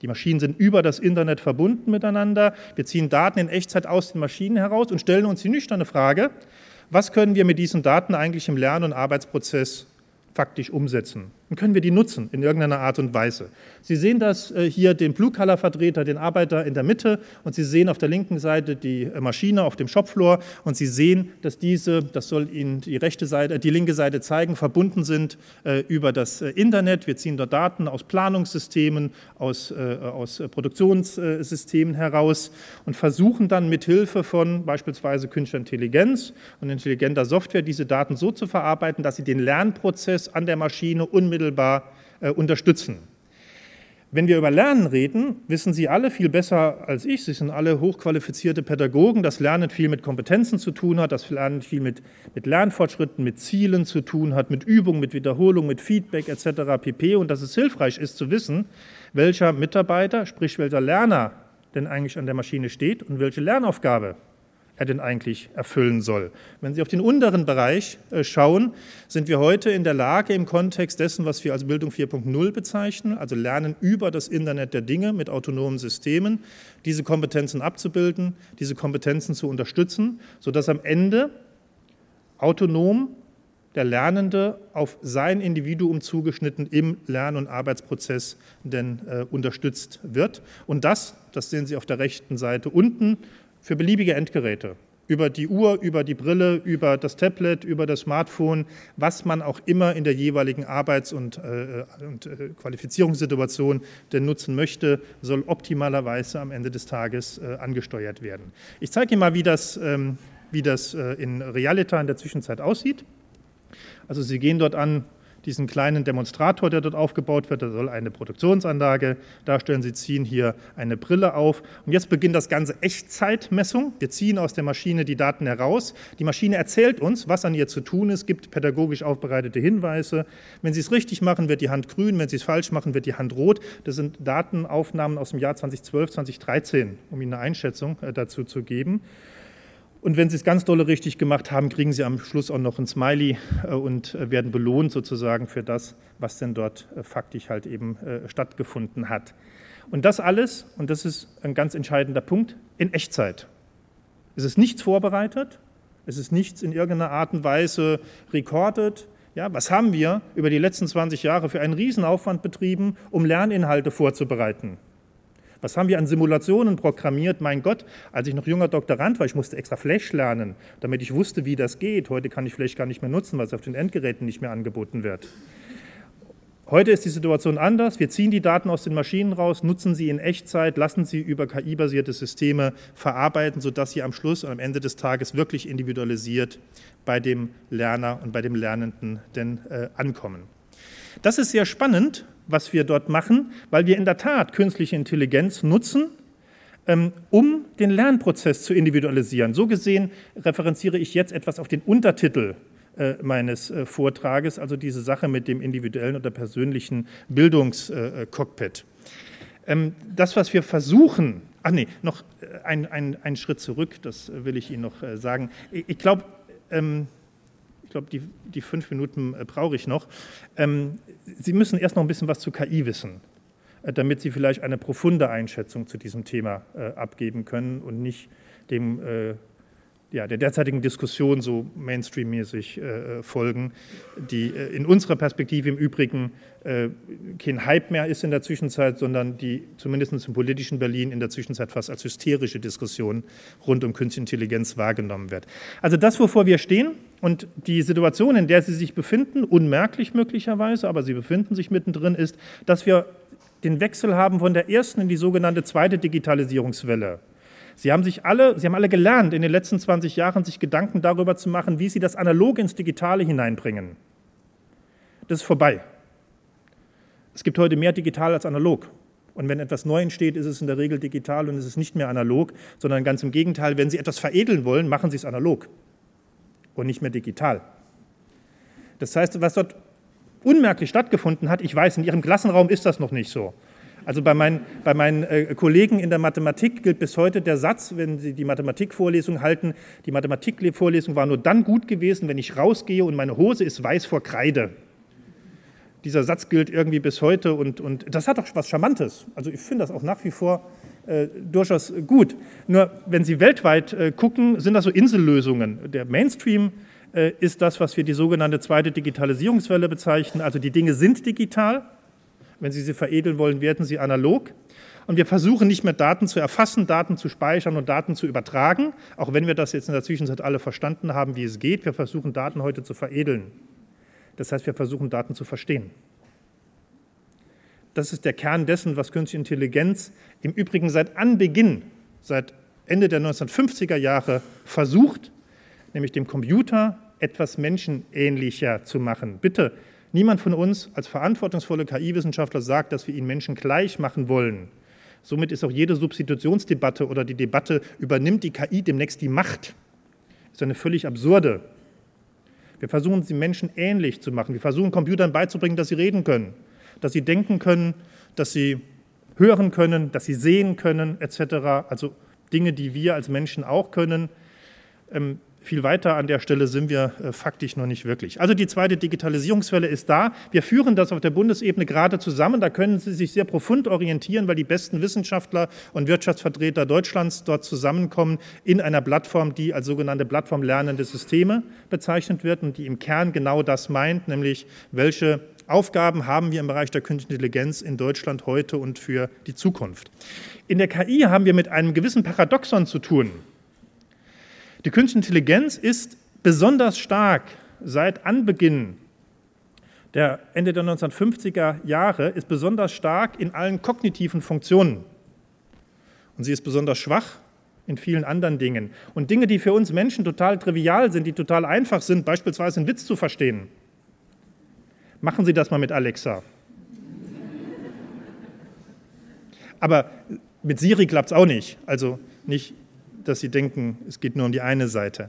Die Maschinen sind über das Internet verbunden miteinander. Wir ziehen Daten in Echtzeit aus den Maschinen heraus und stellen uns die nüchterne Frage, was können wir mit diesen Daten eigentlich im Lern- und Arbeitsprozess faktisch umsetzen? Und können wir die nutzen in irgendeiner Art und Weise? Sie sehen das hier, den Blue-Color-Vertreter, den Arbeiter in der Mitte, und Sie sehen auf der linken Seite die Maschine auf dem Shopfloor, und Sie sehen, dass diese, das soll Ihnen die rechte Seite, die linke Seite zeigen, verbunden sind äh, über das Internet. Wir ziehen dort Daten aus Planungssystemen, aus, äh, aus Produktionssystemen heraus und versuchen dann mithilfe von beispielsweise künstlicher Intelligenz und intelligenter Software diese Daten so zu verarbeiten, dass sie den Lernprozess an der Maschine unmittelbar unterstützen. Wenn wir über Lernen reden, wissen Sie alle viel besser als ich, Sie sind alle hochqualifizierte Pädagogen, dass Lernen viel mit Kompetenzen zu tun hat, dass Lernen viel mit, mit Lernfortschritten, mit Zielen zu tun hat, mit Übung, mit Wiederholung, mit Feedback et cetera pp. Und dass es hilfreich ist zu wissen, welcher Mitarbeiter, sprich welcher Lerner denn eigentlich an der Maschine steht und welche Lernaufgabe er denn eigentlich erfüllen soll. Wenn Sie auf den unteren Bereich schauen, sind wir heute in der Lage, im Kontext dessen, was wir als Bildung vier Punkt null bezeichnen, also Lernen über das Internet der Dinge mit autonomen Systemen, diese Kompetenzen abzubilden, diese Kompetenzen zu unterstützen, sodass am Ende autonom der Lernende auf sein Individuum zugeschnitten im Lern- und Arbeitsprozess denn äh, unterstützt wird. Und das, das sehen Sie auf der rechten Seite unten, für beliebige Endgeräte, über die Uhr, über die Brille, über das Tablet, über das Smartphone, was man auch immer in der jeweiligen Arbeits- und, äh, und äh, Qualifizierungssituation denn nutzen möchte, soll optimalerweise am Ende des Tages äh, angesteuert werden. Ich zeige Ihnen mal, wie das, ähm, wie das äh, in Realita in der Zwischenzeit aussieht. Also Sie gehen dort an diesen kleinen Demonstrator, der dort aufgebaut wird, der soll eine Produktionsanlage darstellen. Sie ziehen hier eine Brille auf. Und jetzt beginnt das Ganze Echtzeitmessung. Wir ziehen aus der Maschine die Daten heraus. Die Maschine erzählt uns, was an ihr zu tun ist, gibt pädagogisch aufbereitete Hinweise. Wenn Sie es richtig machen, wird die Hand grün. Wenn Sie es falsch machen, wird die Hand rot. Das sind Datenaufnahmen aus dem Jahr zweitausendzwölf, zweitausenddreizehn, um Ihnen eine Einschätzung dazu zu geben. Und wenn Sie es ganz dolle richtig gemacht haben, kriegen Sie am Schluss auch noch ein Smiley und werden belohnt sozusagen für das, was denn dort faktisch halt eben stattgefunden hat. Und das alles, und das ist ein ganz entscheidender Punkt, in Echtzeit. Es ist nichts vorbereitet, es ist nichts in irgendeiner Art und Weise recorded. Ja, was haben wir über die letzten zwanzig Jahre für einen Riesenaufwand betrieben, um Lerninhalte vorzubereiten? Was haben wir an Simulationen programmiert? Mein Gott, als ich noch junger Doktorand war, ich musste extra Flash lernen, damit ich wusste, wie das geht. Heute kann ich Flash gar nicht mehr nutzen, weil es auf den Endgeräten nicht mehr angeboten wird. Heute ist die Situation anders. Wir ziehen die Daten aus den Maschinen raus, nutzen sie in Echtzeit, lassen sie über K I-basierte Systeme verarbeiten, sodass sie am Schluss und am Ende des Tages wirklich individualisiert bei dem Lerner und bei dem Lernenden denn äh, ankommen. Das ist sehr spannend, was wir dort machen, weil wir in der Tat künstliche Intelligenz nutzen, um den Lernprozess zu individualisieren. So gesehen referenziere ich jetzt etwas auf den Untertitel meines Vortrages, also diese Sache mit dem individuellen oder persönlichen Bildungscockpit. Das, was wir versuchen, ach nee, noch ein, ein, einen Schritt zurück, das will ich Ihnen noch sagen. Ich glaube, ich glaube, die, die fünf Minuten brauche ich noch. Sie müssen erst noch ein bisschen was zu K I wissen, damit Sie vielleicht eine profunde Einschätzung zu diesem Thema abgeben können und nicht dem ja, der derzeitigen Diskussion so mainstream-mäßig äh, folgen, die äh, in unserer Perspektive im Übrigen äh, kein Hype mehr ist in der Zwischenzeit, sondern die zumindest im politischen Berlin in der Zwischenzeit fast als hysterische Diskussion rund um Künstliche Intelligenz wahrgenommen wird. Also das, wovor wir stehen und die Situation, in der Sie sich befinden, unmerklich möglicherweise, aber Sie befinden sich mittendrin, ist, dass wir den Wechsel haben von der ersten in die sogenannte zweite Digitalisierungswelle. Sie haben sich alle, Sie haben alle gelernt, in den letzten zwanzig Jahren sich Gedanken darüber zu machen, wie Sie das Analoge ins Digitale hineinbringen. Das ist vorbei. Es gibt heute mehr digital als analog. Und wenn etwas neu entsteht, ist es in der Regel digital und es ist nicht mehr analog, sondern ganz im Gegenteil, wenn Sie etwas veredeln wollen, machen Sie es analog und nicht mehr digital. Das heißt, was dort unmerklich stattgefunden hat, ich weiß, in Ihrem Klassenraum ist das noch nicht so. Also bei meinen, bei meinen äh, Kollegen in der Mathematik gilt bis heute der Satz, wenn sie die Mathematikvorlesung halten, die Mathematikvorlesung war nur dann gut gewesen, wenn ich rausgehe und meine Hose ist weiß vor Kreide. Dieser Satz gilt irgendwie bis heute und, und das hat doch was Charmantes. Also ich finde das auch nach wie vor äh, durchaus gut. Nur wenn Sie weltweit äh, gucken, sind das so Insellösungen. Der Mainstream äh, ist das, was wir die sogenannte zweite Digitalisierungswelle bezeichnen. Also die Dinge sind digital. Wenn Sie sie veredeln wollen, werden sie analog. Und wir versuchen nicht mehr Daten zu erfassen, Daten zu speichern und Daten zu übertragen, auch wenn wir das jetzt in der Zwischenzeit alle verstanden haben, wie es geht. Wir versuchen Daten heute zu veredeln. Das heißt, wir versuchen Daten zu verstehen. Das ist der Kern dessen, was Künstliche Intelligenz im Übrigen seit Anbeginn, seit Ende der neunzehnhundertfünfziger Jahre versucht, nämlich dem Computer etwas menschenähnlicher zu machen. Bitte. Niemand von uns als verantwortungsvolle K I-Wissenschaftler sagt, dass wir ihn Menschen gleich machen wollen. Somit ist auch jede Substitutionsdebatte oder die Debatte, übernimmt die K I demnächst die Macht, ist eine völlig absurde. Wir versuchen, sie Menschen ähnlich zu machen. Wir versuchen, Computern beizubringen, dass sie reden können, dass sie denken können, dass sie hören können, dass sie sehen können, et cetera. Also Dinge, die wir als Menschen auch können. Ähm, Viel weiter an der Stelle sind wir äh, faktisch noch nicht wirklich. Also die zweite Digitalisierungswelle ist da. Wir führen das auf der Bundesebene gerade zusammen. Da können Sie sich sehr profund orientieren, weil die besten Wissenschaftler und Wirtschaftsvertreter Deutschlands dort zusammenkommen in einer Plattform, die als sogenannte Plattform lernende Systeme bezeichnet wird und die im Kern genau das meint, nämlich welche Aufgaben haben wir im Bereich der Künstlichen Intelligenz in Deutschland heute und für die Zukunft. In der K I haben wir mit einem gewissen Paradoxon zu tun. Die Künstliche Intelligenz ist besonders stark seit Anbeginn der Ende der neunzehnhundertfünfziger Jahre, ist besonders stark in allen kognitiven Funktionen. Und sie ist besonders schwach in vielen anderen Dingen. Und Dinge, die für uns Menschen total trivial sind, die total einfach sind, beispielsweise einen Witz zu verstehen. Machen Sie das mal mit Alexa. Aber mit Siri klappt es auch nicht. Also nicht, dass Sie denken, es geht nur um die eine Seite.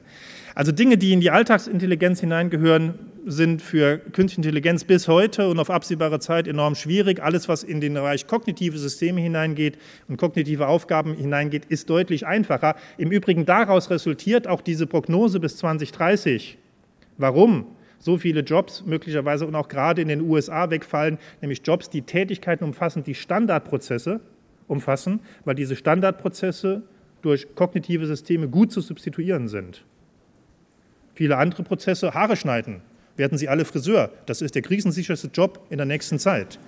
Also Dinge, die in die Alltagsintelligenz hineingehören, sind für Künstliche Intelligenz bis heute und auf absehbare Zeit enorm schwierig. Alles, was in den Bereich kognitive Systeme hineingeht und kognitive Aufgaben hineingeht, ist deutlich einfacher. Im Übrigen daraus resultiert auch diese Prognose bis zwanzig dreißig. Warum so viele Jobs möglicherweise und auch gerade in den U S A wegfallen, nämlich Jobs, die Tätigkeiten umfassen, die Standardprozesse umfassen, weil diese Standardprozesse durch kognitive Systeme gut zu substituieren sind. Viele andere Prozesse, Haare schneiden, werden Sie alle Friseur. Das ist der krisensicherste Job in der nächsten Zeit.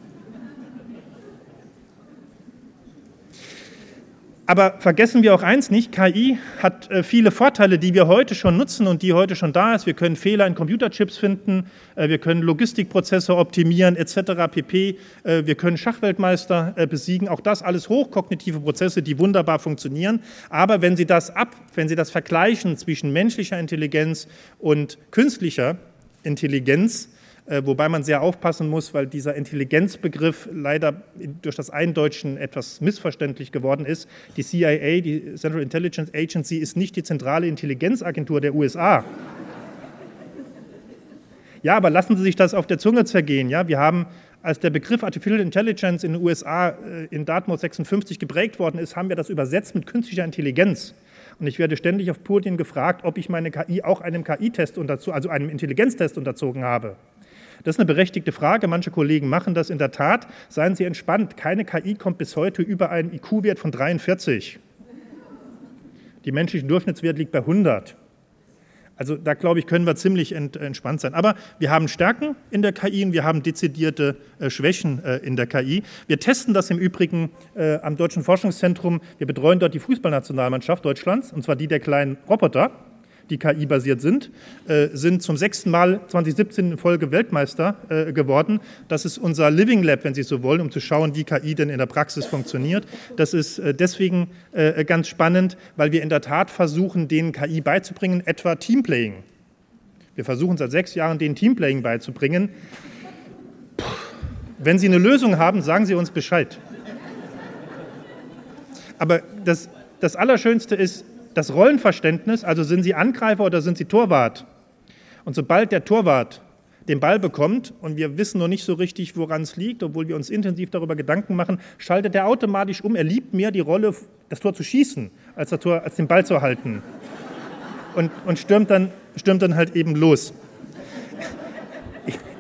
Aber vergessen wir auch eins nicht, K I hat viele Vorteile, die wir heute schon nutzen und die heute schon da ist. Wir können Fehler in Computerchips finden, wir können Logistikprozesse optimieren et cetera pp. Wir können Schachweltmeister besiegen. Auch das alles hochkognitive Prozesse, die wunderbar funktionieren. Aber wenn Sie das ab, wenn Sie das vergleichen zwischen menschlicher Intelligenz und künstlicher Intelligenz, äh, wobei man sehr aufpassen muss, weil dieser Intelligenzbegriff leider durch das Eindeutschen etwas missverständlich geworden ist. Die C I A, die Central Intelligence Agency, ist nicht die zentrale Intelligenzagentur der U S A. Ja, aber lassen Sie sich das auf der Zunge zergehen. Ja, wir haben, als der Begriff Artificial Intelligence in den U S A äh, in Dartmouth sechsundfünfzig geprägt worden ist, haben wir das übersetzt mit künstlicher Intelligenz. Und ich werde ständig auf Podien gefragt, ob ich meine K I auch einem K I-Test unterzogen, also einem Intelligenztest unterzogen habe. Das ist eine berechtigte Frage. Manche Kollegen machen das in der Tat. Seien Sie entspannt. Keine K I kommt bis heute über einen I Q-Wert von dreiundvierzig. Die menschliche Durchschnittswert liegt bei hundert. Also da, glaube ich, können wir ziemlich ent, entspannt sein. Aber wir haben Stärken in der K I und wir haben dezidierte äh, Schwächen äh, in der K I. Wir testen das im Übrigen äh, am Deutschen Forschungszentrum. Wir betreuen dort die Fußballnationalmannschaft Deutschlands, und zwar die der kleinen Roboter, die K I-basiert sind, äh, sind zum sechsten Mal zweitausendsiebzehn in Folge Weltmeister äh, geworden. Das ist unser Living Lab, wenn Sie so wollen, um zu schauen, wie K I denn in der Praxis funktioniert. Das ist äh, deswegen äh, ganz spannend, weil wir in der Tat versuchen, denen K I beizubringen, etwa Teamplaying. Wir versuchen seit sechs Jahren, denen Teamplaying beizubringen. Puh. Wenn Sie eine Lösung haben, sagen Sie uns Bescheid. Aber das, das Allerschönste ist, das Rollenverständnis, also sind Sie Angreifer oder sind Sie Torwart? Und sobald der Torwart den Ball bekommt, und wir wissen noch nicht so richtig, woran es liegt, obwohl wir uns intensiv darüber Gedanken machen, schaltet er automatisch um. Er liebt mehr die Rolle, das Tor zu schießen, als, das Tor, als den Ball zu halten. Und, und stürmt, dann, stürmt dann halt eben los.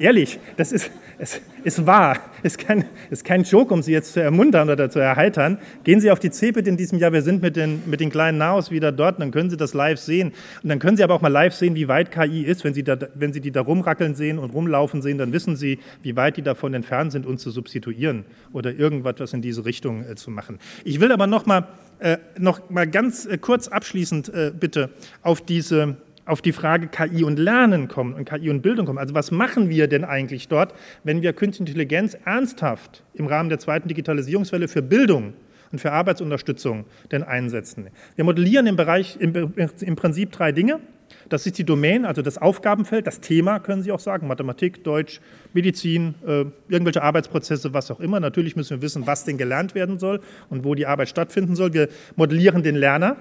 Ehrlich, das ist, es ist wahr. Es ist kein, ist kein Joke, um Sie jetzt zu ermuntern oder zu erheitern. Gehen Sie auf die Cebit in diesem Jahr. Wir sind mit den, mit den kleinen Naos wieder dort. Dann können Sie das live sehen. Und dann können Sie aber auch mal live sehen, wie weit K I ist. Wenn Sie, da, wenn Sie die da rumrackeln sehen und rumlaufen sehen, dann wissen Sie, wie weit die davon entfernt sind, uns zu substituieren oder irgendwas in diese Richtung äh, zu machen. Ich will aber noch mal, äh, noch mal ganz äh, kurz abschließend äh, bitte auf diese... auf die Frage K I und Lernen kommen und K I und Bildung kommen. Also was machen wir denn eigentlich dort, wenn wir Künstliche Intelligenz ernsthaft im Rahmen der zweiten Digitalisierungswelle für Bildung und für Arbeitsunterstützung denn einsetzen? Wir modellieren im Bereich im, im Prinzip drei Dinge. Das ist die Domain, also das Aufgabenfeld, das Thema, können Sie auch sagen, Mathematik, Deutsch, Medizin, äh, irgendwelche Arbeitsprozesse, was auch immer. Natürlich müssen wir wissen, was denn gelernt werden soll und wo die Arbeit stattfinden soll. Wir modellieren den Lerner.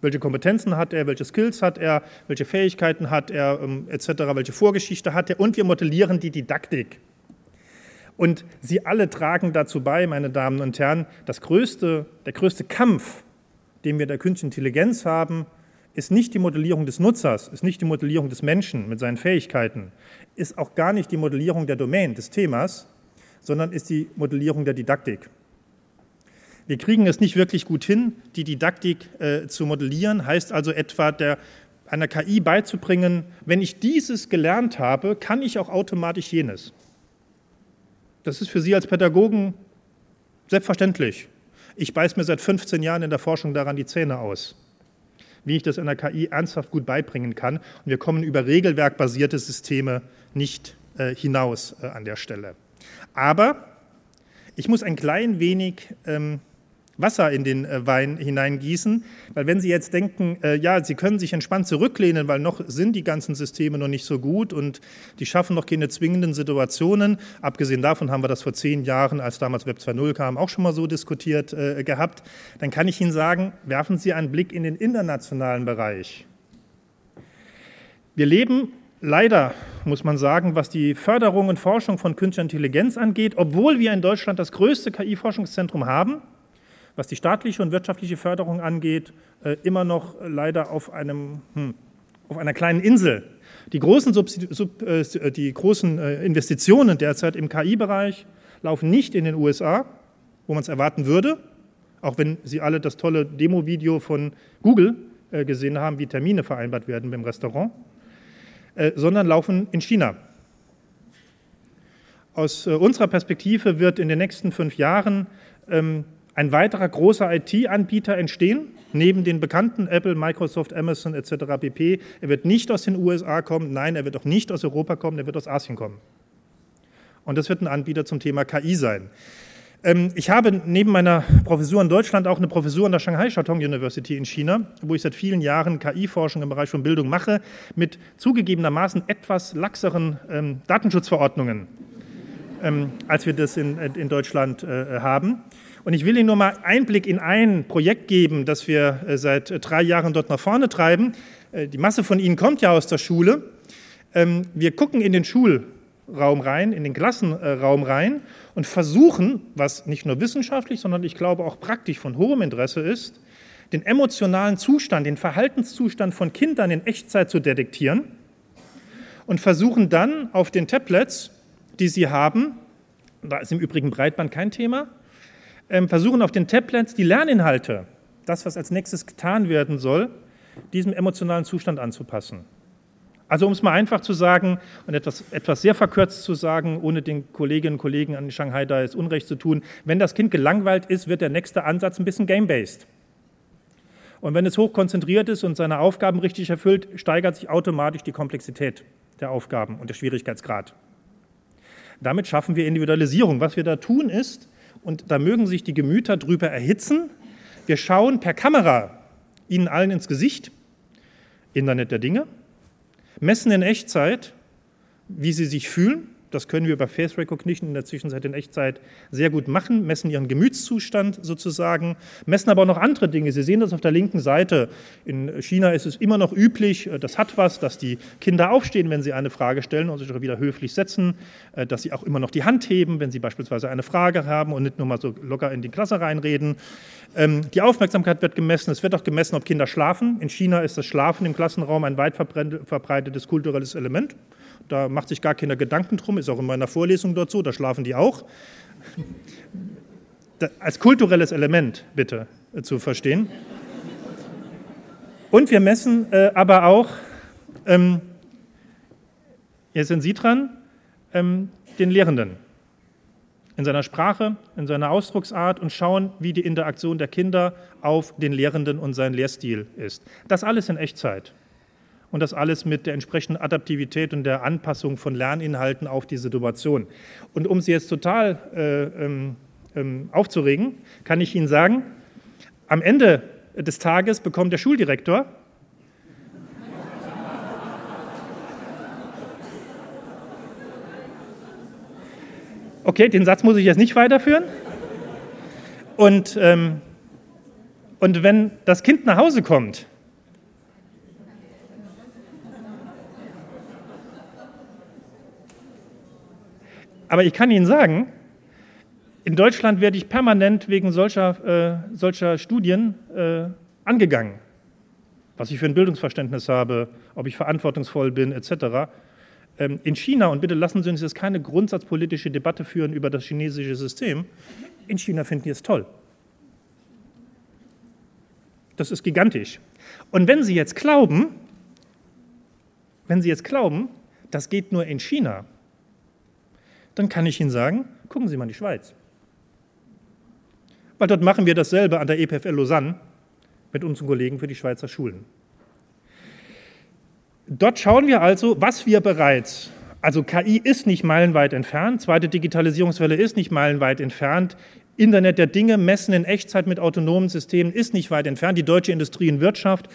Welche Kompetenzen hat er, welche Skills hat er, welche Fähigkeiten hat er, ähm, et cetera, welche Vorgeschichte hat er, und wir modellieren die Didaktik. Und Sie alle tragen dazu bei, meine Damen und Herren, das größte, der größte Kampf, den wir der künstlichen Intelligenz haben, ist nicht die Modellierung des Nutzers, ist nicht die Modellierung des Menschen mit seinen Fähigkeiten, ist auch gar nicht die Modellierung der Domain, des Themas, sondern ist die Modellierung der Didaktik. Wir kriegen es nicht wirklich gut hin, die Didaktik äh, zu modellieren, heißt also etwa der, einer K I beizubringen, wenn ich dieses gelernt habe, kann ich auch automatisch jenes. Das ist für Sie als Pädagogen selbstverständlich. Ich beiße mir seit fünfzehn Jahren in der Forschung daran die Zähne aus, wie ich das einer K I ernsthaft gut beibringen kann. Und wir kommen über regelwerkbasierte Systeme nicht äh, hinaus äh, an der Stelle. Aber ich muss ein klein wenig... Ähm, Wasser in den Wein hineingießen, weil wenn Sie jetzt denken, äh, ja, Sie können sich entspannt zurücklehnen, weil noch sind die ganzen Systeme noch nicht so gut und die schaffen noch keine zwingenden Situationen. Abgesehen davon haben wir das vor zehn Jahren, als damals Web zwei Punkt null kam, auch schon mal so diskutiert äh, gehabt. Dann kann ich Ihnen sagen, werfen Sie einen Blick in den internationalen Bereich. Wir leben leider, muss man sagen, was die Förderung und Forschung von künstlicher Intelligenz angeht, obwohl wir in Deutschland das größte K I-Forschungszentrum haben, was die staatliche und wirtschaftliche Förderung angeht, immer noch leider auf, einem, hm, auf einer kleinen Insel. Die großen, Subsidi- Sub, äh, die großen Investitionen derzeit im K I-Bereich laufen nicht in den U S A, wo man es erwarten würde, auch wenn Sie alle das tolle Demo-Video von Google äh, gesehen haben, wie Termine vereinbart werden beim Restaurant, äh, sondern laufen in China. Aus äh, unserer Perspektive wird in den nächsten fünf Jahren ähm, ein weiterer großer I T-Anbieter entstehen, neben den bekannten Apple, Microsoft, Amazon et cetera pp. Er wird nicht aus den U S A kommen, nein, er wird auch nicht aus Europa kommen, er wird aus Asien kommen. Und das wird ein Anbieter zum Thema K I sein. Ich habe neben meiner Professur in Deutschland auch eine Professur an der Shanghai Jiao Tong University in China, wo ich seit vielen Jahren K I-Forschung im Bereich von Bildung mache, mit zugegebenermaßen etwas laxeren ähm, Datenschutzverordnungen, ähm, als wir das in, in Deutschland äh, haben. Und ich will Ihnen nur mal Einblick in ein Projekt geben, das wir äh, seit drei Jahren dort nach vorne treiben. Äh, die Masse von Ihnen kommt ja aus der Schule. Ähm, wir gucken in den Schulraum rein, in den Klassenraum rein und versuchen, was nicht nur wissenschaftlich, sondern ich glaube auch praktisch von hohem Interesse ist, den emotionalen Zustand, den Verhaltenszustand von Kindern in Echtzeit zu detektieren und versuchen dann auf den Tablets, die sie haben, da ist im Übrigen Breitband kein Thema, versuchen auf den Tablets die Lerninhalte, das, was als nächstes getan werden soll, diesem emotionalen Zustand anzupassen. Also um es mal einfach zu sagen und etwas, etwas sehr verkürzt zu sagen, ohne den Kolleginnen und Kollegen an Shanghai da jetzt Unrecht zu tun, wenn das Kind gelangweilt ist, wird der nächste Ansatz ein bisschen game-based. Und wenn es hochkonzentriert ist und seine Aufgaben richtig erfüllt, steigert sich automatisch die Komplexität der Aufgaben und der Schwierigkeitsgrad. Damit schaffen wir Individualisierung. Was wir da tun ist, und da mögen sich die Gemüter drüber erhitzen, wir schauen per Kamera Ihnen allen ins Gesicht, Internet der Dinge, messen in Echtzeit, wie sie sich fühlen. Das können wir über Face Recognition in der Zwischenzeit in Echtzeit sehr gut machen, messen ihren Gemütszustand sozusagen, messen aber auch noch andere Dinge. Sie sehen das auf der linken Seite. In China ist es immer noch üblich, das hat was, dass die Kinder aufstehen, wenn sie eine Frage stellen und sich auch wieder höflich setzen, dass sie auch immer noch die Hand heben, wenn sie beispielsweise eine Frage haben und nicht nur mal so locker in die Klasse reinreden. Die Aufmerksamkeit wird gemessen. Es wird auch gemessen, ob Kinder schlafen. In China ist das Schlafen im Klassenraum ein weit verbreitetes kulturelles Element. Da macht sich gar keiner Gedanken drum, ist auch in meiner Vorlesung dort so, da schlafen die auch. Da, als kulturelles Element bitte äh, zu verstehen. Und wir messen äh, aber auch, ähm, jetzt sind Sie dran, ähm, den Lehrenden in seiner Sprache, in seiner Ausdrucksart und schauen, wie die Interaktion der Kinder auf den Lehrenden und seinen Lehrstil ist. Das alles in Echtzeit. Und das alles mit der entsprechenden Adaptivität und der Anpassung von Lerninhalten auf die Situation. Und um Sie jetzt total äh, ähm, aufzuregen, kann ich Ihnen sagen, am Ende des Tages bekommt der Schuldirektor okay, den Satz muss ich jetzt nicht weiterführen. Und, ähm, und wenn das Kind nach Hause kommt, aber ich kann Ihnen sagen, in Deutschland werde ich permanent wegen solcher, äh, solcher Studien äh, angegangen. Was ich für ein Bildungsverständnis habe, ob ich verantwortungsvoll bin, et cetera. Ähm, in China, und bitte lassen Sie uns jetzt keine grundsatzpolitische Debatte führen über das chinesische System, in China finden die es toll. Das ist gigantisch. Und wenn Sie jetzt glauben, wenn Sie jetzt glauben, das geht nur in China, dann kann ich Ihnen sagen, gucken Sie mal in die Schweiz. Weil dort machen wir dasselbe an der E P F L Lausanne mit unseren Kollegen für die Schweizer Schulen. Dort schauen wir also, was wir bereits, also K I ist nicht meilenweit entfernt, zweite Digitalisierungswelle ist nicht meilenweit entfernt, Internet der Dinge, Messen in Echtzeit mit autonomen Systemen ist nicht weit entfernt, die deutsche Industrie und Wirtschaft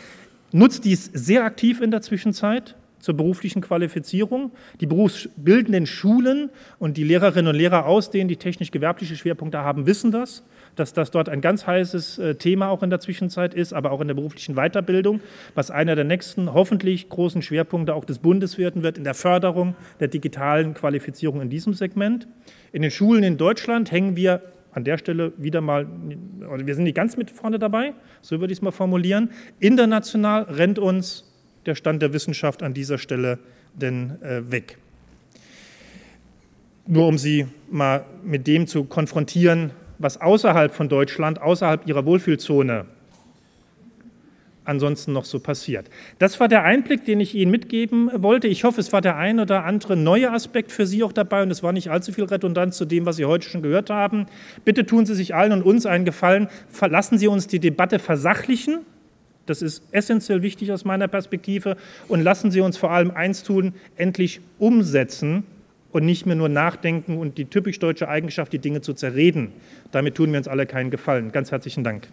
nutzt dies sehr aktiv in der Zwischenzeit zur beruflichen Qualifizierung, die berufsbildenden Schulen und die Lehrerinnen und Lehrer aus denen, die technisch-gewerbliche Schwerpunkte haben, wissen das, dass das dort ein ganz heißes Thema auch in der Zwischenzeit ist, aber auch in der beruflichen Weiterbildung, was einer der nächsten hoffentlich großen Schwerpunkte auch des Bundes werden wird in der Förderung der digitalen Qualifizierung in diesem Segment. In den Schulen in Deutschland hängen wir an der Stelle wieder mal, wir sind nicht ganz mit vorne dabei, so würde ich es mal formulieren, international rennt uns der Stand der Wissenschaft an dieser Stelle denn äh, weg. Nur um Sie mal mit dem zu konfrontieren, was außerhalb von Deutschland, außerhalb Ihrer Wohlfühlzone ansonsten noch so passiert. Das war der Einblick, den ich Ihnen mitgeben wollte. Ich hoffe, es war der ein oder andere neue Aspekt für Sie auch dabei und es war nicht allzu viel Redundanz zu dem, was Sie heute schon gehört haben. Bitte tun Sie sich allen und uns einen Gefallen, lassen Sie uns die Debatte versachlichen. Das ist essentiell wichtig aus meiner Perspektive. Und lassen Sie uns vor allem eins tun, endlich umsetzen, und nicht mehr nur nachdenken und die typisch deutsche Eigenschaft, die Dinge zu zerreden. Damit tun wir uns alle keinen Gefallen. Ganz herzlichen Dank.